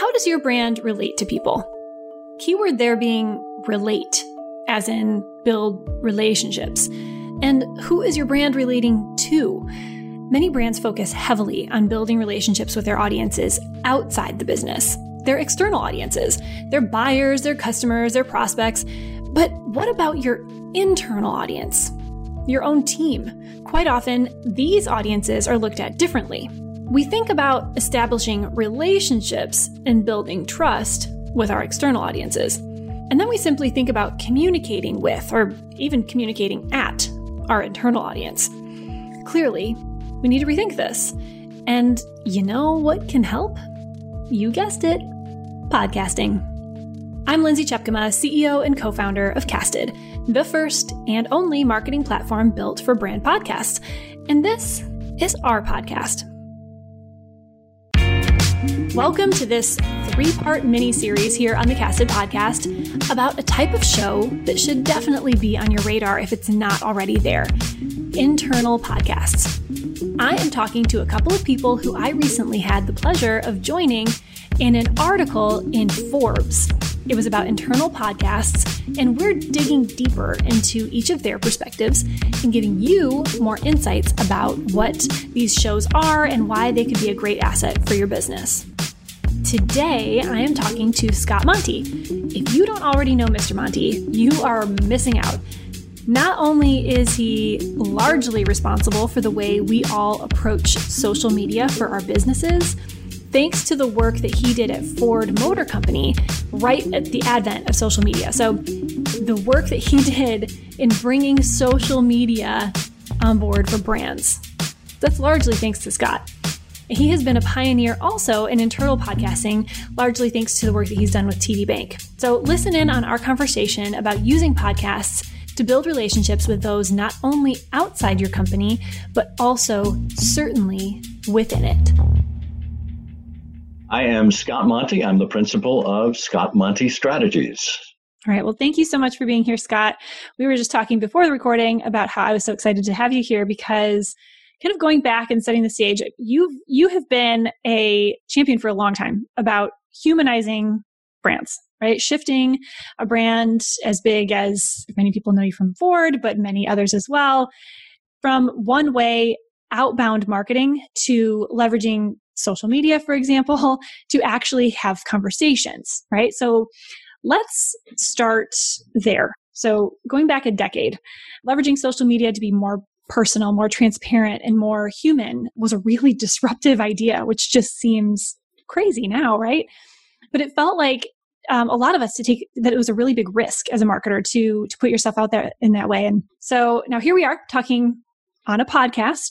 how does your brand relate to people? Keyword there being relate, as in build relationships. And who is your brand relating to? Many brands focus heavily on building relationships with their audiences outside the business, their external audiences, their buyers, their customers, their prospects. But what about your internal audience, your own team? Quite often, these audiences are looked at differently. We think about establishing relationships and building trust with our external audiences. And then we simply think about communicating with, or even communicating at, our internal audience. Clearly, we need to rethink this. And you know what can help? You guessed it, podcasting. I'm Lindsay Chepkema, CEO and co-founder of Casted, the first and only marketing platform built for brand podcasts. And this is our podcast. Welcome to this three-part mini-series here on the Casted Podcast about a type of show that should definitely be on your radar if it's not already there, internal podcasts. I am talking to a couple of people who I recently had the pleasure of joining in an article in Forbes. It was about internal podcasts, and we're digging deeper into each of their perspectives and giving you more insights about what these shows are and why they could be a great asset for your business. Today, I am talking to Scott Monty. If you don't already know Mr. Monty, you are missing out. Not only is he largely responsible for the way we all approach social media for our businesses, thanks to the work that he did at Ford Motor Company right at the advent of social media. So the work that he did in bringing social media on board for brands, that's largely thanks to Scott. He has been a pioneer also in internal podcasting, largely thanks to the work that he's done with TD Bank. So listen in on our conversation about using podcasts to build relationships with those not only outside your company, but also certainly within it. I am Scott Monty. I'm the principal of Scott Monty Strategies. All right. Well, thank you so much for being here, Scott. We were just talking before the recording about how I was so excited to have you here because kind of going back and setting the stage, you have been a champion for a long time about humanizing brands, right? Shifting a brand as big as many people know you from Ford, but many others as well, from one-way outbound marketing to leveraging social media, for example, to actually have conversations, right? So let's start there. So going back a decade, leveraging social media to be more personal, more transparent, and more human was a really disruptive idea, which just seems crazy now, right? But it felt like a lot of us to take that it was a really big risk as a marketer to put yourself out there in that way. And so now here we are talking on a podcast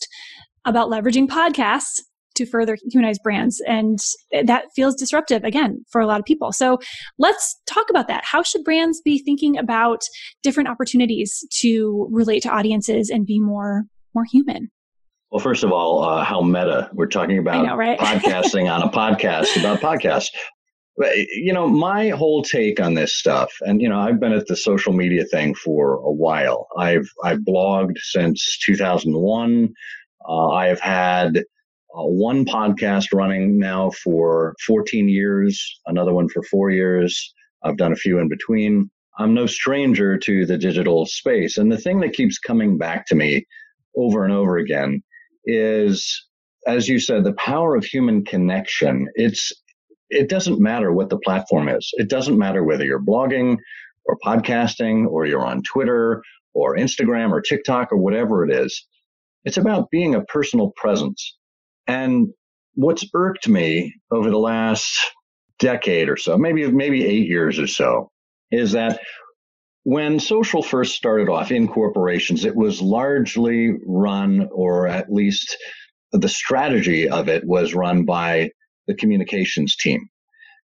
about leveraging podcasts to further humanize brands. And that feels disruptive, again, for a lot of people. So let's talk about that. How should brands be thinking about different opportunities to relate to audiences and be more human? Well, first of all, how meta. We're talking about podcasting on a podcast about podcasts. You know, my whole take on this stuff, and, you know, I've been at the social media thing for a while. I've blogged since 2001. I have had one podcast running now for 14 years, another one for 4 years. I've done a few in between. I'm no stranger to the digital space. And the thing that keeps coming back to me over and over again is, as you said, the power of human connection. It doesn't matter what the platform is. It doesn't matter whether you're blogging or podcasting or you're on Twitter or Instagram or TikTok or whatever it is. It's about being a personal presence. And what's irked me over the last decade or so, maybe 8 years or so, is that when social first started off in corporations, it was largely run, or at least the strategy of it was run by the communications team.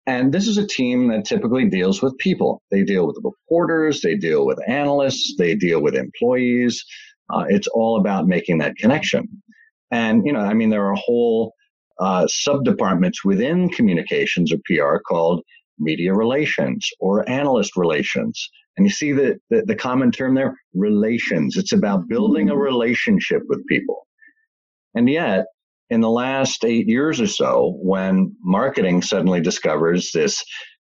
And this is a team that typically deals with people. They deal with reporters, they deal with analysts, they deal with employees. It's all about making that connection. And, you know, I mean, there are whole sub-departments within communications or PR called media relations or analyst relations. And you see the common term there, relations. It's about building a relationship with people. And yet, in the last 8 years or so, when marketing suddenly discovers this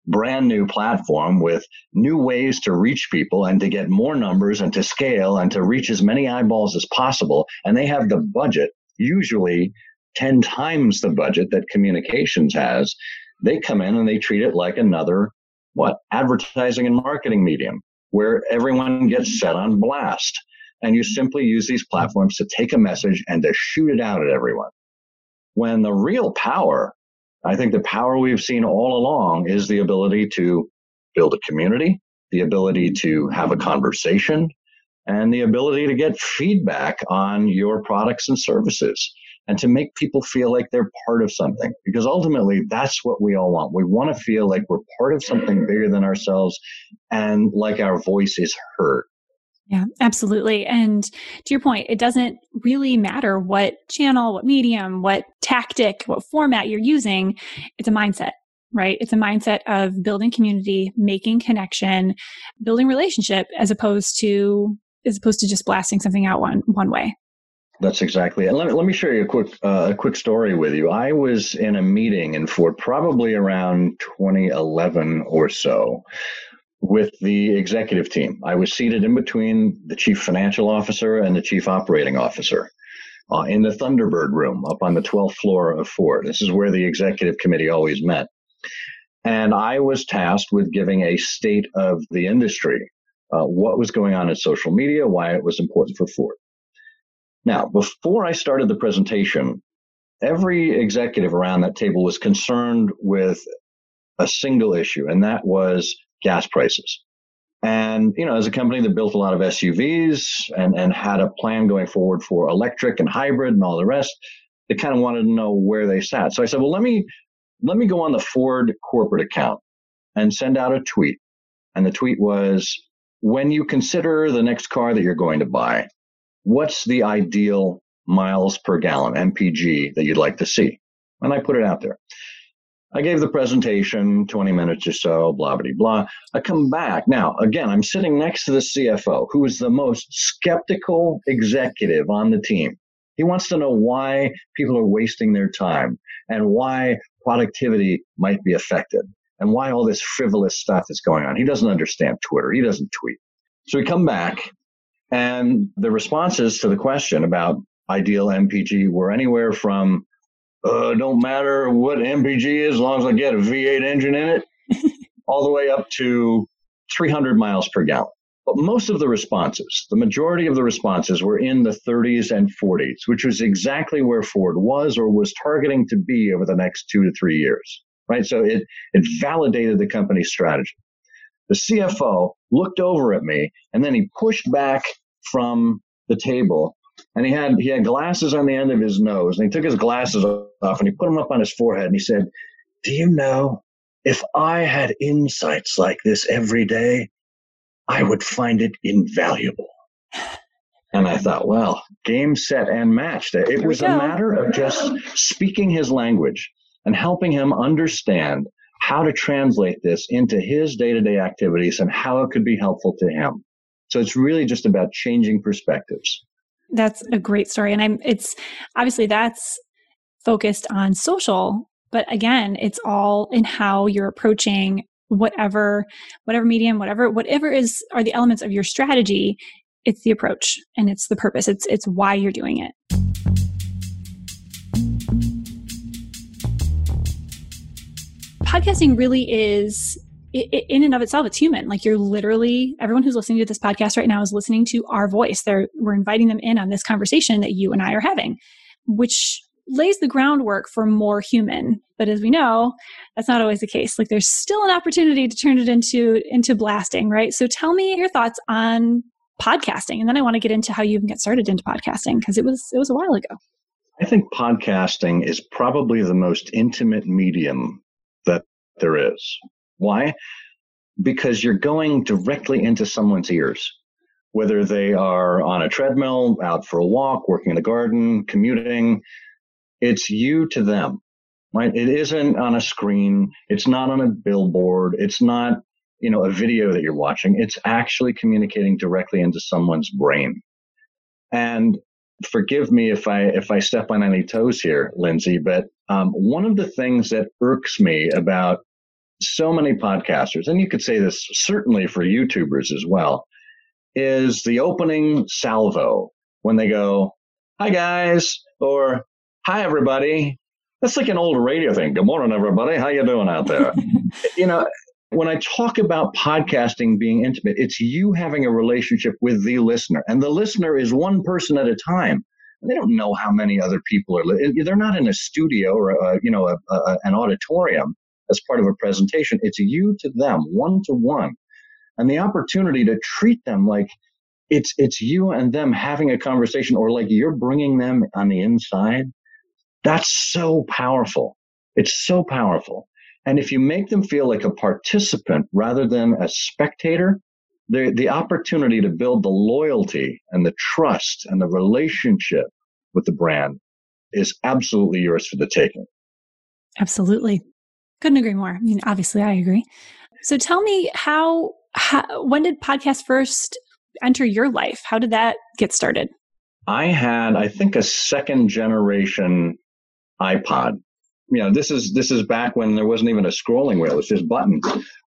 brand new platform with new ways to reach people and to get more numbers and to scale and to reach as many eyeballs as possible, and they have the budget, usually 10 times the budget that communications has, they come in and they treat it like another, advertising and marketing medium, where everyone gets set on blast. And you simply use these platforms to take a message and to shoot it out at everyone. When the real power, I think the power we've seen all along, is the ability to build a community, the ability to have a conversation, and the ability to get feedback on your products and services, and to make people feel like they're part of something. Because ultimately, that's what we all want. We want to feel like we're part of something bigger than ourselves and like our voice is heard. Yeah, absolutely. And to your point, it doesn't really matter what channel, what medium, what tactic, what format you're using. It's a mindset, right? It's a mindset of building community, making connection, building relationship, as opposed to just blasting something out one way. That's exactly it. Let me share you a quick story with you. I was in a meeting in Ford probably around 2011 or so with the executive team. I was seated in between the chief financial officer and the chief operating officer in the Thunderbird room up on the 12th floor of Ford. This is where the executive committee always met. And I was tasked with giving a state of the industry, what was going on in social media, why it was important for Ford. Now, before I started the presentation, every executive around that table was concerned with a single issue, and that was gas prices. And, you know, as a company that built a lot of SUVs and had a plan going forward for electric and hybrid and all the rest, they kind of wanted to know where they sat. So I said, well, let me go on the Ford corporate account and send out a tweet. And the tweet was, when you consider the next car that you're going to buy, what's the ideal miles per gallon, MPG, that you'd like to see? And I put it out there. I gave the presentation 20 minutes or so, blah, blah, blah. I come back. Now, again, I'm sitting next to the CFO, who is the most skeptical executive on the team. He wants to know why people are wasting their time and why productivity might be affected and why all this frivolous stuff is going on. He doesn't understand Twitter. He doesn't tweet. So we come back, and the responses to the question about ideal MPG were anywhere from, don't matter what MPG is, as long as I get a V8 engine in it, all the way up to 300 miles per gallon. But most of the responses, the majority of the responses, were in the 30s and 40s, which was exactly where Ford was or was targeting to be over the next 2 to 3 years, right? So it validated the company's strategy. The CFO looked over at me, and then he pushed back from the table, and he had glasses on the end of his nose, and he took his glasses off and he put them up on his forehead, and he said, "Do you know, if I had insights like this every day, I would find it invaluable." And I thought, well, game, set, and match. It was a matter of just speaking his language and helping him understand how to translate this into his day-to-day activities and how it could be helpful to him. So it's really just about changing perspectives. That's a great story. And it's obviously that's focused on social, but again, it's all in how you're approaching whatever medium, whatever are the elements of your strategy. It's the approach and it's the purpose. It's why you're doing it. Podcasting really is, in and of itself, it's human. Like, you're literally, everyone who's listening to this podcast right now is listening to our voice. We're inviting them in on this conversation that you and I are having, which lays the groundwork for more human. But as we know, that's not always the case. Like, there's still an opportunity to turn it into blasting, right? So tell me your thoughts on podcasting. And then I want to get into how you even get started into podcasting, because it was a while ago. I think podcasting is probably the most intimate medium that there is. Why? Because you're going directly into someone's ears, whether they are on a treadmill, out for a walk, working in the garden, commuting. It's you to them, right? It isn't on a screen. It's not on a billboard. It's not, you know, a video that you're watching. It's actually communicating directly into someone's brain. And forgive me if I step on any toes here, Lindsay, but one of the things that irks me about so many podcasters, and you could say this certainly for YouTubers as well, is the opening salvo when they go, hi, guys, or hi, everybody. That's like an old radio thing. Good morning, everybody. How you doing out there? You know, when I talk about podcasting being intimate, it's you having a relationship with the listener. And the listener is one person at a time. They don't know how many other people are. They're not in a studio or, an auditorium as part of a presentation. It's you to them, one to one. And the opportunity to treat them like it's you and them having a conversation, or like you're bringing them on the inside. That's so powerful. It's so powerful. And if you make them feel like a participant rather than a spectator, the opportunity to build the loyalty and the trust and the relationship with the brand is absolutely yours for the taking. Absolutely. Couldn't agree more. I mean, obviously, I agree. So tell me, when did podcast first enter your life? How did that get started? I had, I think, a second generation iPod. You know, this is back when there wasn't even a scrolling wheel. It's just buttons.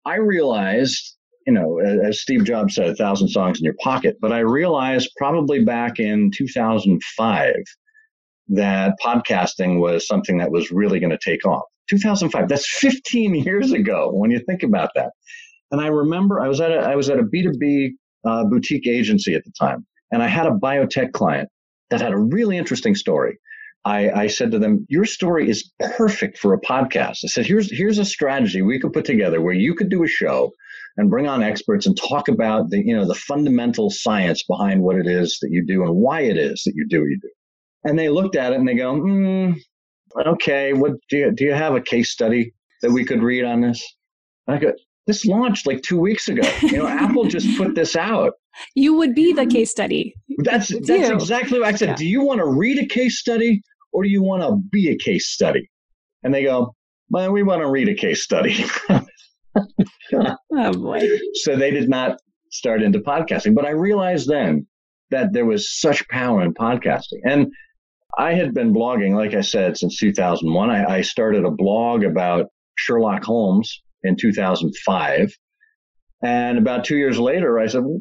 I realized, you know, as Steve Jobs said, 1,000 songs in your pocket. But I realized probably back in 2005 that podcasting was something that was really going to take off. 2005. That's 15 years ago when you think about that. And I remember I was at a B2B boutique agency at the time. And I had a biotech client that had a really interesting story. I said to them, your story is perfect for a podcast. I said, here's a strategy we could put together where you could do a show and bring on experts and talk about the fundamental science behind what it is that you do and why it is that you do what you do. And they looked at it and they go, okay, what do you have a case study that we could read on this? And I go, this launched like 2 weeks ago. Apple just put this out. You would be the case study. That's exactly what I said. Yeah. Do you want to read a case study or do you want to be a case study? And they go, well, we want to read a case study. Oh, boy. So they did not start into podcasting. But I realized then that there was such power in podcasting. And I had been blogging, like I said, since 2001. I started a blog about Sherlock Holmes in 2005. And about 2 years later, I said, well,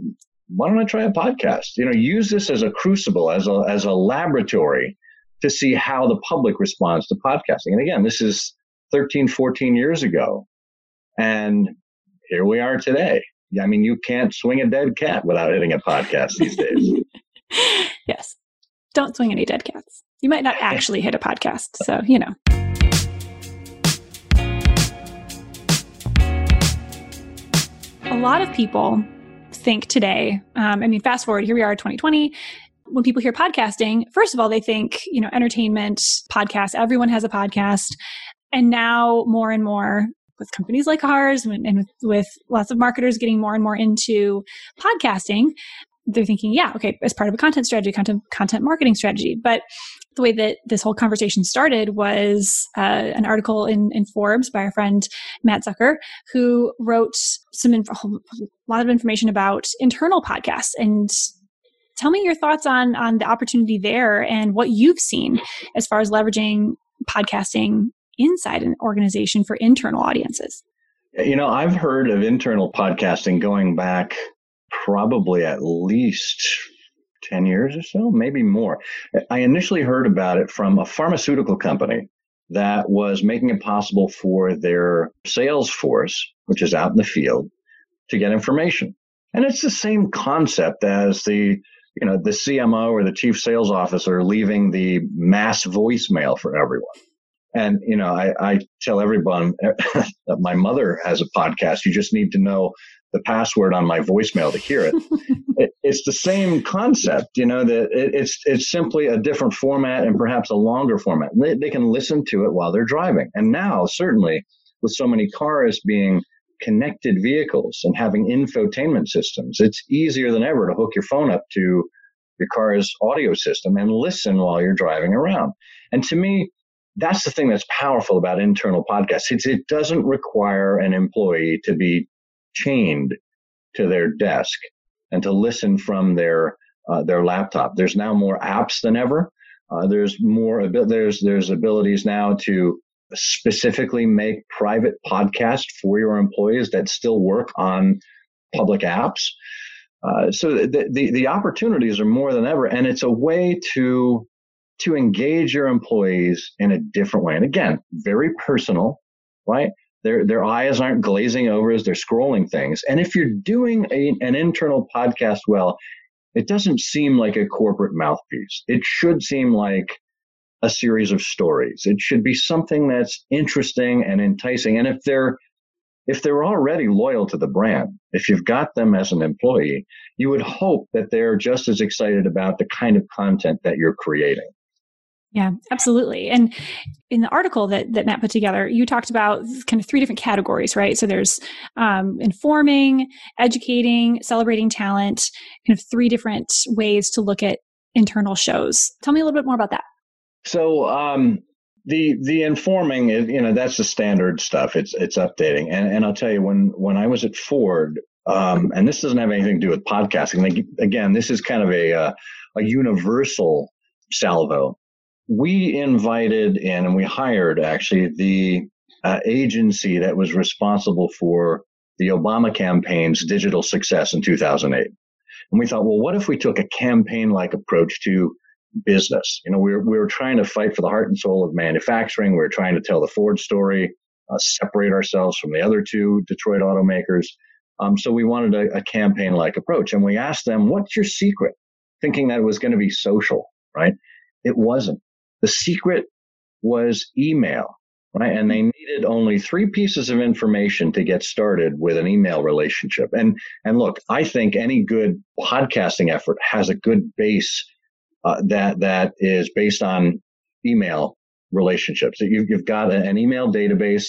why don't I try a podcast? Use this as a crucible, as a laboratory to see how the public responds to podcasting. And again, this is 13, 14 years ago. And here we are today. I mean, you can't swing a dead cat without hitting a podcast these days. Yes. Don't swing any dead cats. You might not actually hit a podcast. So. A lot of people think today, fast forward, here we are 2020. When people hear podcasting, first of all, they think, entertainment, podcast, everyone has a podcast. And now more and more with companies like ours and with lots of marketers getting more and more into podcasting, they're thinking, yeah, okay, as part of a content strategy, content marketing strategy. But the way that this whole conversation started was an article in Forbes by our friend Matt Zucker, who wrote a lot of information about internal podcasts. And tell me your thoughts on the opportunity there and what you've seen as far as leveraging podcasting inside an organization for internal audiences. I've heard of internal podcasting going back probably at least 10 years or so, maybe more. I initially heard about it from a pharmaceutical company that was making it possible for their sales force, which is out in the field, to get information. And it's the same concept as the CMO or the chief sales officer leaving the mass voicemail for everyone. And, I tell everyone that my mother has a podcast. You just need to know the password on my voicemail to hear it. It's the same concept, that it's simply a different format and perhaps a longer format. They can listen to it while they're driving. And now, certainly, with so many cars being connected vehicles and having infotainment systems, it's easier than ever to hook your phone up to your car's audio system and listen while you're driving around. And to me, that's the thing that's powerful about internal podcasts. It doesn't require an employee to be chained to their desk and to listen from their their laptop. There's now more apps than ever. There's abilities now to specifically make private podcasts for your employees that still work on public apps. So the opportunities are more than ever, and it's a way to engage your employees in a different way. And again, very personal, right? Their eyes aren't glazing over as they're scrolling things. And if you're doing an internal podcast well, it doesn't seem like a corporate mouthpiece. It should seem like a series of stories. It should be something that's interesting and enticing. And if they're already loyal to the brand, if you've got them as an employee, you would hope that they're just as excited about the kind of content that you're creating. Yeah, absolutely. And in the article that Matt put together, you talked about kind of three different categories, right? So there's informing, educating, celebrating talent, kind of three different ways to look at internal shows. Tell me a little bit more about that. So the informing, that's the standard stuff. It's updating. And I'll tell you, when I was at Ford, and this doesn't have anything to do with podcasting. Like, again, this is kind of a universal salvo. We invited in and we hired actually the agency that was responsible for the Obama campaign's digital success in 2008. And we thought, well, what if we took a campaign-like approach to business? We were trying to fight for the heart and soul of manufacturing. We were trying to tell the Ford story, separate ourselves from the other two Detroit automakers. So we wanted a campaign-like approach. And we asked them, what's your secret? Thinking that it was going to be social, right? It wasn't. The secret was email, right? And they needed only three pieces of information to get started with an email relationship. And look, I think any good podcasting effort has a good base that is based on email relationships. So you've got an email database.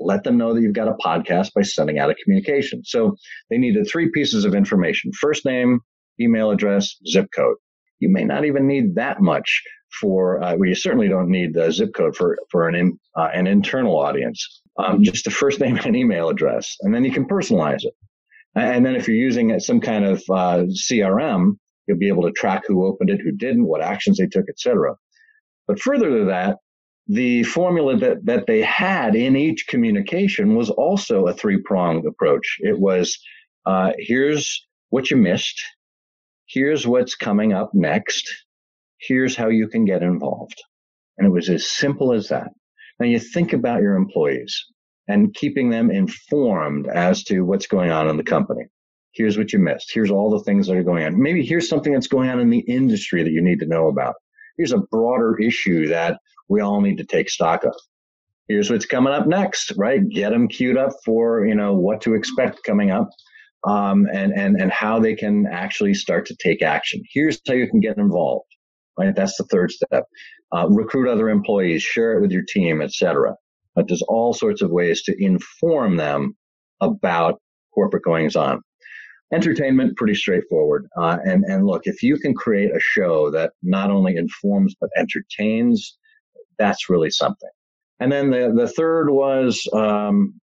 Let them know that you've got a podcast by sending out a communication. So they needed three pieces of information: first name, email address, zip code. You may not even need that much. You certainly don't need the zip code for an internal audience. Just the first name and email address, and then you can personalize it. And then if you're using some kind of CRM, you'll be able to track who opened it, who didn't, what actions they took, etc. But further to that, the formula that they had in each communication was also a three-pronged approach. It was here's what you missed, here's what's coming up next, here's how you can get involved. And it was as simple as that. Now you think about your employees and keeping them informed as to what's going on in the company. Here's what you missed. Here's all the things that are going on. Maybe here's something that's going on in the industry that you need to know about. Here's a broader issue that we all need to take stock of. Here's what's coming up next, right? Get them queued up for, what to expect coming up. And how they can actually start to take action. Here's how you can get involved. Right? That's the third step. Recruit other employees, share it with your team, etc. But there's all sorts of ways to inform them about corporate goings on. Entertainment, pretty straightforward. And look, if you can create a show that not only informs but entertains, that's really something. And then the third was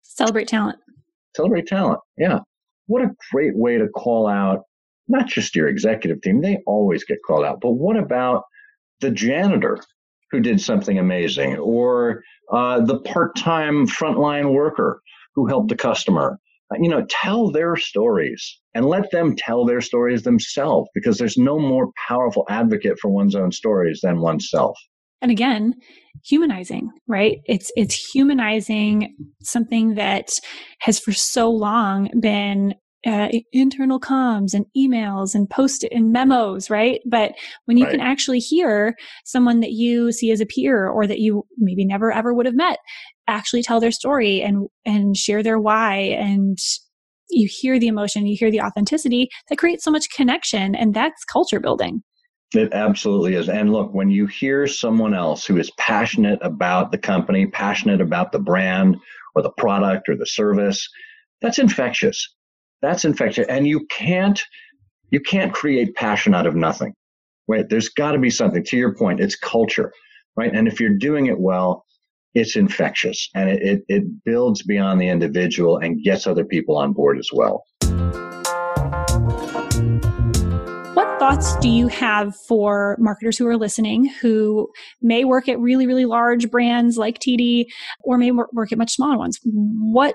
celebrate talent. Celebrate talent. Yeah. What a great way to call out not just your executive team, they always get called out, but what about the janitor who did something amazing, or the part-time frontline worker who helped the customer? Tell their stories and let them tell their stories themselves, because there's no more powerful advocate for one's own stories than oneself. And again, humanizing, right? It's humanizing something that has for so long been internal comms and emails and post-it and memos, right? But when you can actually hear someone that you see as a peer or that you maybe never ever would have met actually tell their story and share their why, and you hear the emotion, you hear the authenticity, that creates so much connection, and that's culture building. It absolutely is. And look, when you hear someone else who is passionate about the company, passionate about the brand or the product or the service, that's infectious. That's infectious. And you can't create passion out of nothing, right? There's got to be something. To your point, it's culture, right? And if you're doing it well, it's infectious, and it builds beyond the individual and gets other people on board as well. thoughts do you have for marketers who are listening who may work at really, really large brands like TD or may work at much smaller ones? What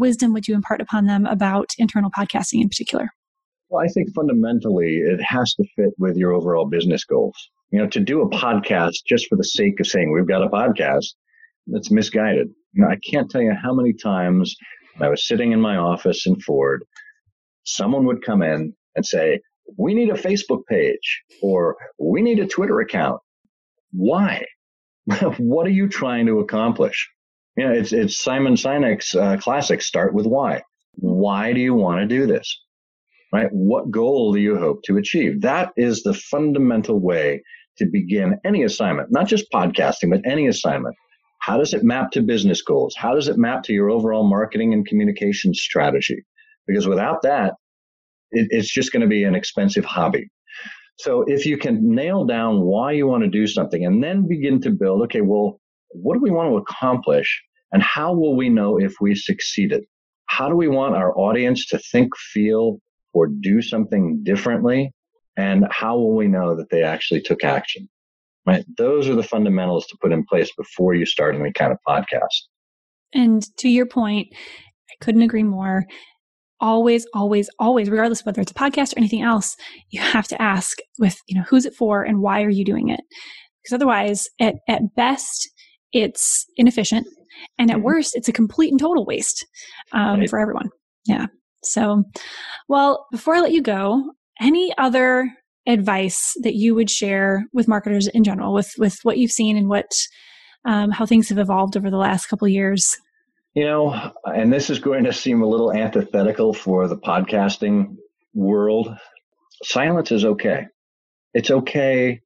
wisdom would you impart upon them about internal podcasting in particular? Well, I think fundamentally it has to fit with your overall business goals. You know, to do a podcast just for the sake of saying we've got a podcast, that's misguided. You know, I can't tell you how many times I was sitting in my office in Ford, someone would come in and say, we need a Facebook page or we need a Twitter account. Why? What are you trying to accomplish? You know, it's Simon Sinek's classic, start with why. Why do you want to do this? Right? What goal do you hope to achieve? That is the fundamental way to begin any assignment, not just podcasting, but any assignment. How does it map to business goals? How does it map to your overall marketing and communication strategy? Because without that, it's just going to be an expensive hobby. So if you can nail down why you want to do something and then begin to build, okay, well, what do we want to accomplish and how will we know if we succeeded? How do we want our audience to think, feel, or do something differently? And how will we know that they actually took action? Right? Those are the fundamentals to put in place before you start any kind of podcast. And to your point, I couldn't agree more. Always, always, always, regardless of whether it's a podcast or anything else, you have to ask with, you know, who's it for and why are you doing it? Because otherwise, at best, it's inefficient. And at worst, it's a complete and total waste right. for everyone. Yeah. So, well, before I let you go, any other advice that you would share with marketers in general, with what you've seen and what how things have evolved over the last couple of years? You know, and this is going to seem a little antithetical for the podcasting world. Silence is okay. It's okay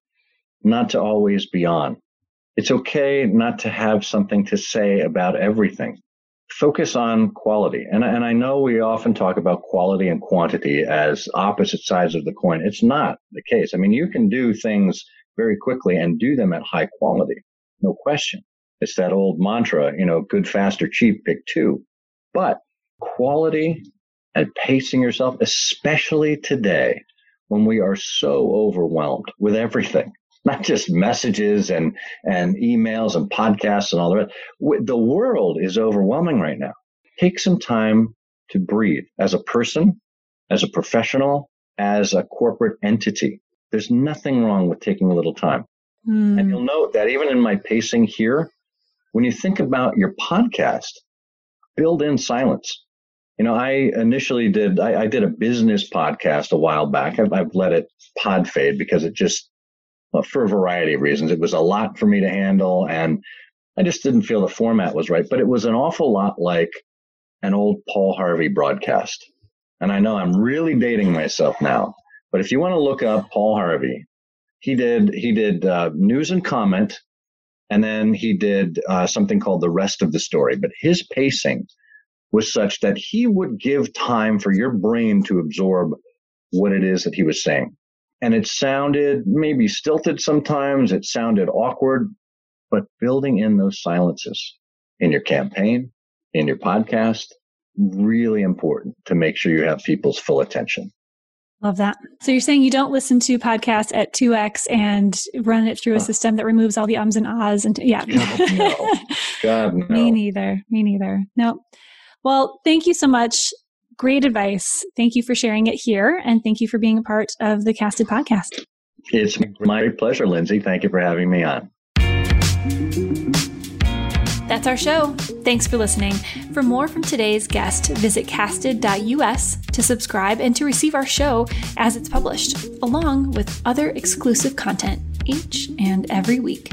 not to always be on. It's okay not to have something to say about everything. Focus on quality. And I know we often talk about quality and quantity as opposite sides of the coin. It's not the case. I mean, you can do things very quickly and do them at high quality. No question. It's that old mantra, you know, good, fast, or cheap, pick two. But quality and pacing yourself, especially today when we are so overwhelmed with everything, not just messages and emails and podcasts and all the rest. The world is overwhelming right now. Take some time to breathe as a person, as a professional, as a corporate entity. There's nothing wrong with taking a little time. Mm. And you'll note that even in my pacing here, when you think about your podcast, build in silence. You know, I did a business podcast a while back. I've let it pod fade because it just, well, for a variety of reasons, it was a lot for me to handle and I just didn't feel the format was right. But it was an awful lot like an old Paul Harvey broadcast. And I know I'm really dating myself now, but if you want to look up Paul Harvey, he did news and comment. And then he did something called The Rest of the Story. But his pacing was such that he would give time for your brain to absorb what it is that he was saying. And it sounded maybe stilted sometimes. It sounded awkward. But building in those silences in your campaign, in your podcast, really important to make sure you have people's full attention. Love that. So you're saying you don't listen to podcasts at 2x and run it through a system that removes all the ums and ahs and yeah. No. God, no. Me neither. No. Well, thank you so much. Great advice. Thank you for sharing it here. And thank you for being a part of the Casted podcast. It's my pleasure, Lindsay. Thank you for having me on. That's our show. Thanks for listening. For more from today's guest, visit casted.us to subscribe and to receive our show as it's published, along with other exclusive content each and every week.